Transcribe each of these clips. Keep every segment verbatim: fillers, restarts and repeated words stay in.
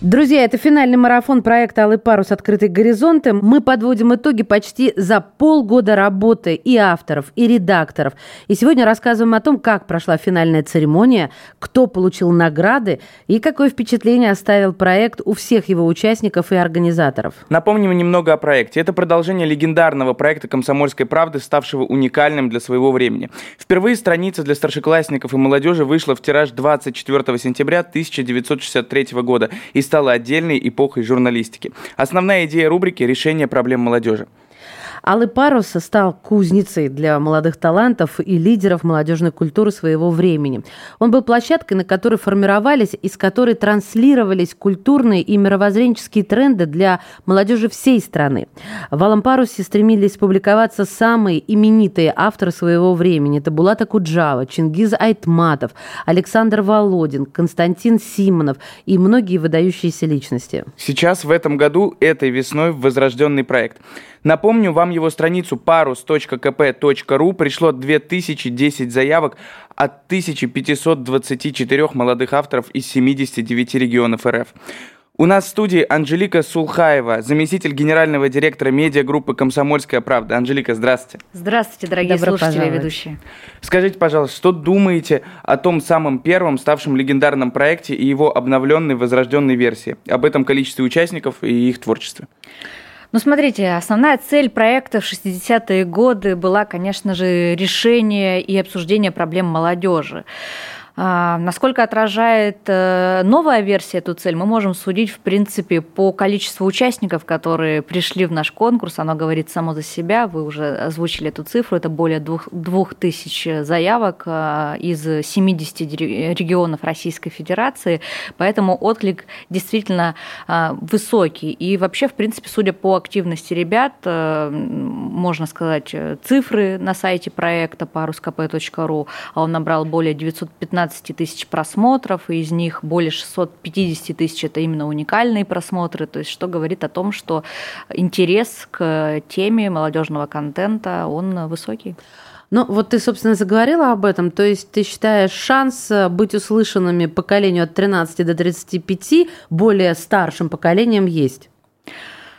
Друзья, это финальный марафон проекта «Алый парус. Открытые горизонты». Мы подводим итоги почти за полгода работы и авторов, и редакторов. И сегодня рассказываем о том, как прошла финальная церемония, кто получил награды и какое впечатление оставил проект у всех его участников и организаторов. Напомним немного о проекте. Это продолжение легендарного проекта «Комсомольской правды», ставшего уникальным для своего времени. Впервые страница для старшеклассников и молодежи вышла в тираж двадцать четвёртого сентября тысяча девятьсот шестьдесят третьего года и стала отдельной эпохой журналистики. Основная идея рубрики – решение проблем молодежи. «Алый парус» стал кузницей для молодых талантов и лидеров молодежной культуры своего времени. Он был площадкой, на которой формировались, из которой транслировались культурные и мировоззренческие тренды для молодежи всей страны. В «Алом парусе» стремились публиковаться самые именитые авторы своего времени. Это Булат Окуджава, Чингиз Айтматов, Александр Володин, Константин Симонов и многие выдающиеся личности. Сейчас, в этом году, этой весной, в возрожденный проект. Напомню вам его страницу парус точка кэ пэ точка ру. Пришло две тысячи десять заявок от тысяча пятьсот двадцать четыре молодых авторов из семидесяти девяти регионов эр эф. У нас в студии Анжелика Сулхаева, заместитель генерального директора медиагруппы «Комсомольская правда». Анжелика, здравствуйте. Здравствуйте, дорогие Добро слушатели пожаловать. И ведущие. Скажите, пожалуйста, что думаете о том самом первом, ставшем легендарном проекте и его обновленной, возрожденной версии? Об этом количестве участников и их творчестве? Ну, смотрите, основная цель проекта в шестидесятые годы была, конечно же, решение и обсуждение проблем молодежи. Насколько отражает новая версия эту цель, мы можем судить, в принципе, по количеству участников, которые пришли в наш конкурс. Оно говорит само за себя, вы уже озвучили эту цифру, это более двух тысяч заявок из семидесяти регионов Российской Федерации, поэтому отклик действительно высокий. И вообще, в принципе, судя по активности ребят, можно сказать, цифры на сайте проекта парус точка кэ пэ точка ру, а он набрал более девятьсот пятнадцать тысяч просмотров, и из них более шестьсот пятьдесят тысяч – это именно уникальные просмотры, то есть что говорит о том, что интерес к теме молодежного контента, он высокий. Ну, вот ты, собственно, заговорила об этом, то есть ты считаешь, шанс быть услышанными поколению от тринадцати до тридцати пяти, более старшим поколением, есть?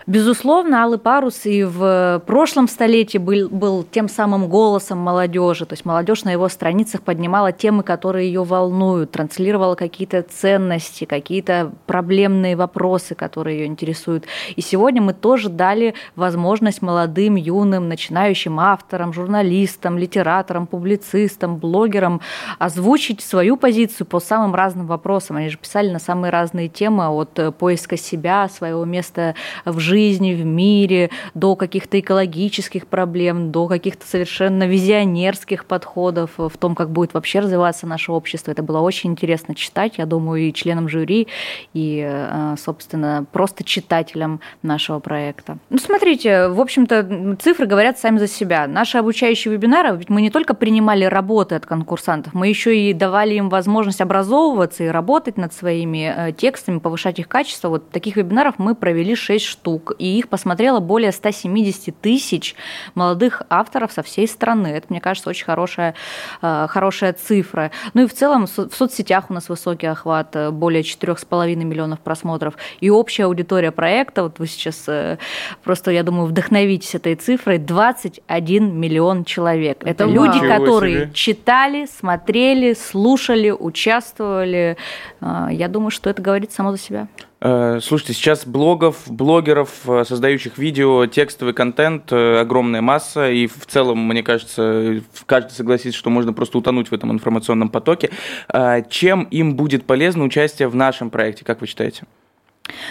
Безусловно, «Алый парус» и в прошлом столетии был, был тем самым голосом молодежи. То есть молодежь на его страницах поднимала темы, которые ее волнуют, транслировала какие-то ценности, какие-то проблемные вопросы, которые ее интересуют. И сегодня мы тоже дали возможность молодым, юным, начинающим авторам, журналистам, литераторам, публицистам, блогерам озвучить свою позицию по самым разным вопросам. Они же писали на самые разные темы, от поиска себя, своего места в жизни, жизни, в мире, до каких-то экологических проблем, до каких-то совершенно визионерских подходов в том, как будет вообще развиваться наше общество. Это было очень интересно читать, я думаю, и членам жюри, и, собственно, просто читателям нашего проекта. Ну, смотрите, в общем-то, цифры говорят сами за себя. Наши обучающие вебинары, ведь мы не только принимали работы от конкурсантов, мы еще и давали им возможность образовываться и работать над своими текстами, повышать их качество. Вот таких вебинаров мы провели шесть штук. И их посмотрело более ста семидесяти тысяч молодых авторов со всей страны. Это, мне кажется, очень хорошая, хорошая цифра. Ну и в целом в соцсетях у нас высокий охват, более четырёх с половиной миллионов просмотров. И общая аудитория проекта, вот вы сейчас просто, я думаю, вдохновитесь этой цифрой, двадцать один миллион человек. Это, Это люди, которые себе. читали, смотрели, слушали, участвовали. Я думаю, что это говорит само за себя. Слушайте, сейчас блогов, блогеров, создающих видео, текстовый контент, огромная масса, и в целом, мне кажется, каждый согласится, что можно просто утонуть в этом информационном потоке. Чем им будет полезно участие в нашем проекте, как вы считаете?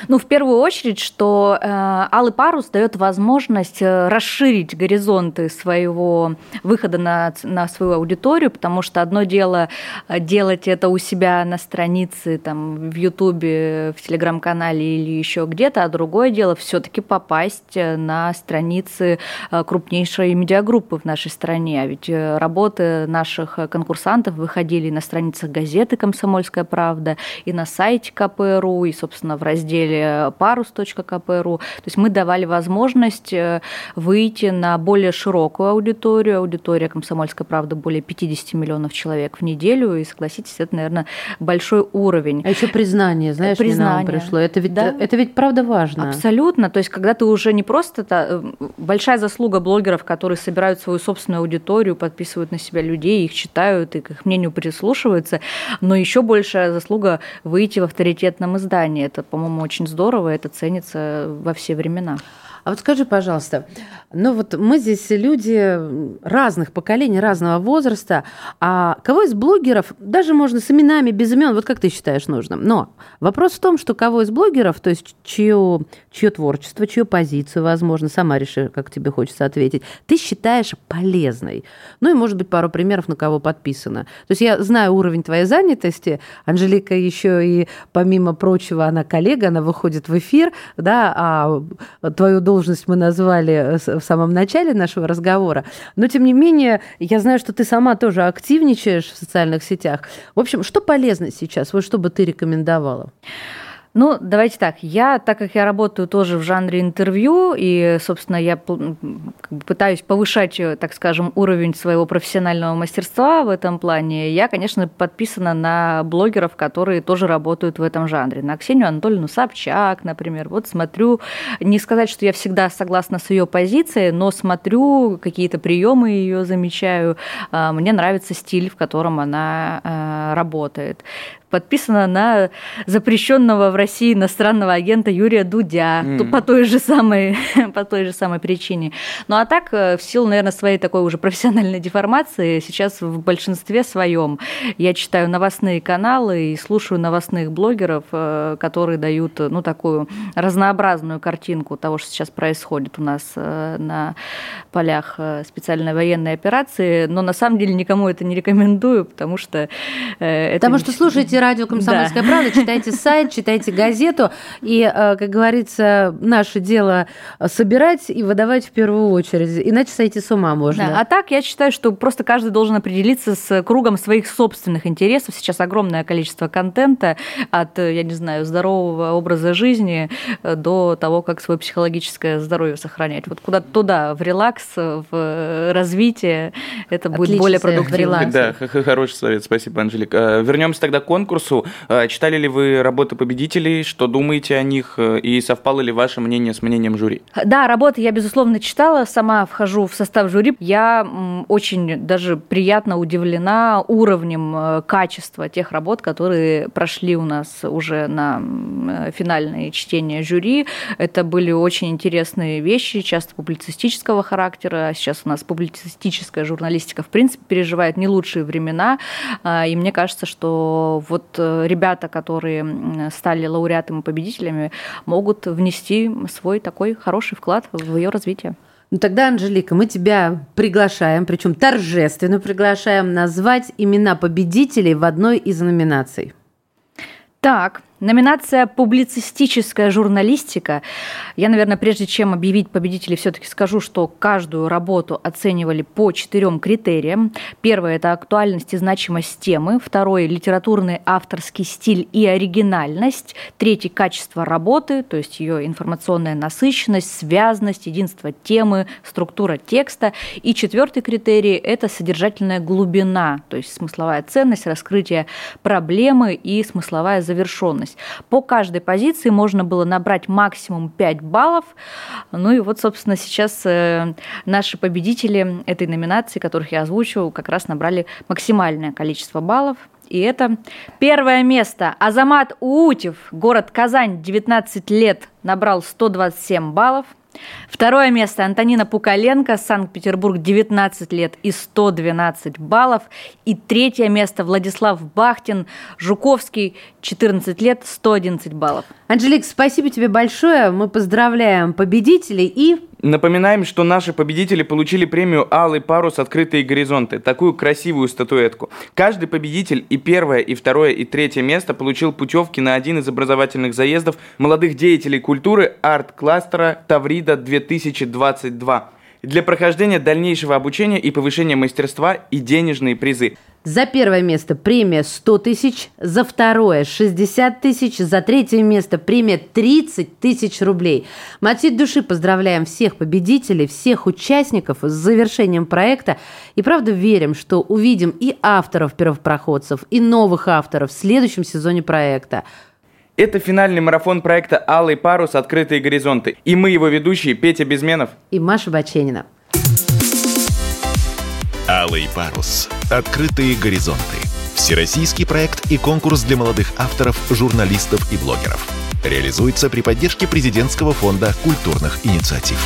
Ну, в первую очередь, что э, «Алый парус» дает возможность расширить горизонты своего выхода на, на свою аудиторию, потому что одно дело делать это у себя на странице, там, в Ютубе, в Телеграм-канале или еще где-то, а другое дело все-таки попасть на страницы крупнейшей медиагруппы в нашей стране. А ведь работы наших конкурсантов выходили на страницах газеты «Комсомольская правда», и на сайте ка пэ точка ру, и, собственно, в разделе парус точка ка пэ точка ру. То есть мы давали возможность выйти на более широкую аудиторию. Аудитория «Комсомольской правды» более пятьдесят миллионов человек в неделю. И, согласитесь, это, наверное, большой уровень. А еще признание, знаешь, признание. Не нам пришло. Это ведь, да? это ведь правда важно. Абсолютно. То есть когда ты уже не просто... Большая заслуга блогеров, которые собирают свою собственную аудиторию, подписывают на себя людей, их читают и к их мнению прислушиваются. Но еще большая заслуга выйти в авторитетном издании. Это, по-моему, очень здорово, это ценится во все времена. А вот скажи, пожалуйста, ну вот мы здесь люди разных поколений, разного возраста, а кого из блогеров, даже можно с именами, без имен, вот как ты считаешь нужным, но вопрос в том, что кого из блогеров, то есть чье, чье творчество, чью позицию, возможно, сама реши, как тебе хочется ответить, ты считаешь полезной? Ну и, может быть, пару примеров, на кого подписано. То есть я знаю уровень твоей занятости, Анжелика еще и, помимо прочего, она коллега, она выходит в эфир, да, а твою должность должность мы назвали в самом начале нашего разговора, но, тем не менее, я знаю, что ты сама тоже активничаешь в социальных сетях. В общем, что полезно сейчас? Вот что бы ты рекомендовала? Ну, давайте так. Я, так как я работаю тоже в жанре интервью, и, собственно, я пытаюсь повышать, так скажем, уровень своего профессионального мастерства в этом плане, я, конечно, подписана на блогеров, которые тоже работают в этом жанре. На Ксению Анатольевну Собчак, например. Вот смотрю, не сказать, что я всегда согласна с ее позицией, но смотрю, какие-то приемы ее замечаю. Мне нравится стиль, в котором она работает. Подписана на запрещенного в России иностранного агента Юрия Дудя mm. по, той же самой, по той же самой причине. Ну а так, в силу, наверное, своей такой уже профессиональной деформации, сейчас в большинстве своем я читаю новостные каналы и слушаю новостных блогеров, которые дают ну, такую разнообразную картинку того, что сейчас происходит у нас на полях специальной военной операции. Но на самом деле никому это не рекомендую, потому что... Это потому что не... слушайте радио «Комсомольская да. правда», читайте сайт, читайте газету, и, как говорится, наше дело собирать и выдавать в первую очередь, иначе сойти с ума можно. Да. А так, я считаю, что просто каждый должен определиться с кругом своих собственных интересов. Сейчас огромное количество контента от, я не знаю, здорового образа жизни до того, как свое психологическое здоровье сохранять. Вот куда-то туда, в релакс, в развитие, это будет отлично, более продуктивно. Да, хороший совет, спасибо, Анжелика. Вернемся тогда к конкурсу. Читали ли вы работы победителей, что думаете о них, и совпало ли ваше мнение с мнением жюри? Да, работы я, безусловно, читала, сама вхожу в состав жюри. Я очень даже приятно удивлена уровнем качества тех работ, которые прошли у нас уже на финальное чтение жюри. Это были очень интересные вещи, часто публицистического характера. Сейчас у нас публицистическая журналистика, в принципе, переживает не лучшие времена, и мне кажется, что вот ребята, которые стали лауреатами и победителями, могут внести свой такой хороший вклад в ее развитие. Ну тогда, Анжелика, мы тебя приглашаем, причем торжественно приглашаем назвать имена победителей в одной из номинаций. Так, номинация «Публицистическая журналистика». Я, наверное, прежде чем объявить победителей, все-таки скажу, что каждую работу оценивали по четырем критериям. Первое – это актуальность и значимость темы. Второе – литературный авторский стиль и оригинальность. Третье – качество работы, то есть ее информационная насыщенность, связность, единство темы, структура текста. И четвертый критерий – это содержательная глубина, то есть смысловая ценность, раскрытие проблемы и смысловая завершенность. Завершенность. По каждой позиции можно было набрать максимум пять баллов. Ну и вот, собственно, сейчас наши победители этой номинации, которых я озвучу, как раз набрали максимальное количество баллов. И это первое место. Азамат Уутев, город Казань, девятнадцать лет, набрал сто двадцать семь баллов. Второе место Антонина Пукаленко, Санкт-Петербург, девятнадцать лет и сто двенадцать баллов. И третье место Владислав Бахтин, Жуковский, четырнадцать лет, сто одиннадцать баллов. Анжелика, спасибо тебе большое. Мы поздравляем победителей и... Напоминаем, что наши победители получили премию «Алый парус. Открытые горизонты», такую красивую статуэтку. Каждый победитель и первое, и второе, и третье место получил путевки на один из образовательных заездов молодых деятелей культуры «Арт-кластера Таврида-две тысячи двадцать два». Для прохождения дальнейшего обучения и повышения мастерства и денежные призы. За первое место премия сто тысяч, за второе шестьдесят тысяч, за третье место премия тридцать тысяч рублей. Мы от всей души поздравляем всех победителей, всех участников с завершением проекта. И правда верим, что увидим и авторов-первопроходцев, и новых авторов в следующем сезоне проекта. Это финальный марафон проекта «Алый парус. Открытые горизонты». И мы его ведущие Петя Безменов и Маша Баченина. «Алый парус. Открытые горизонты». Всероссийский проект и конкурс для молодых авторов, журналистов и блогеров. Реализуется при поддержке Президентского фонда культурных инициатив.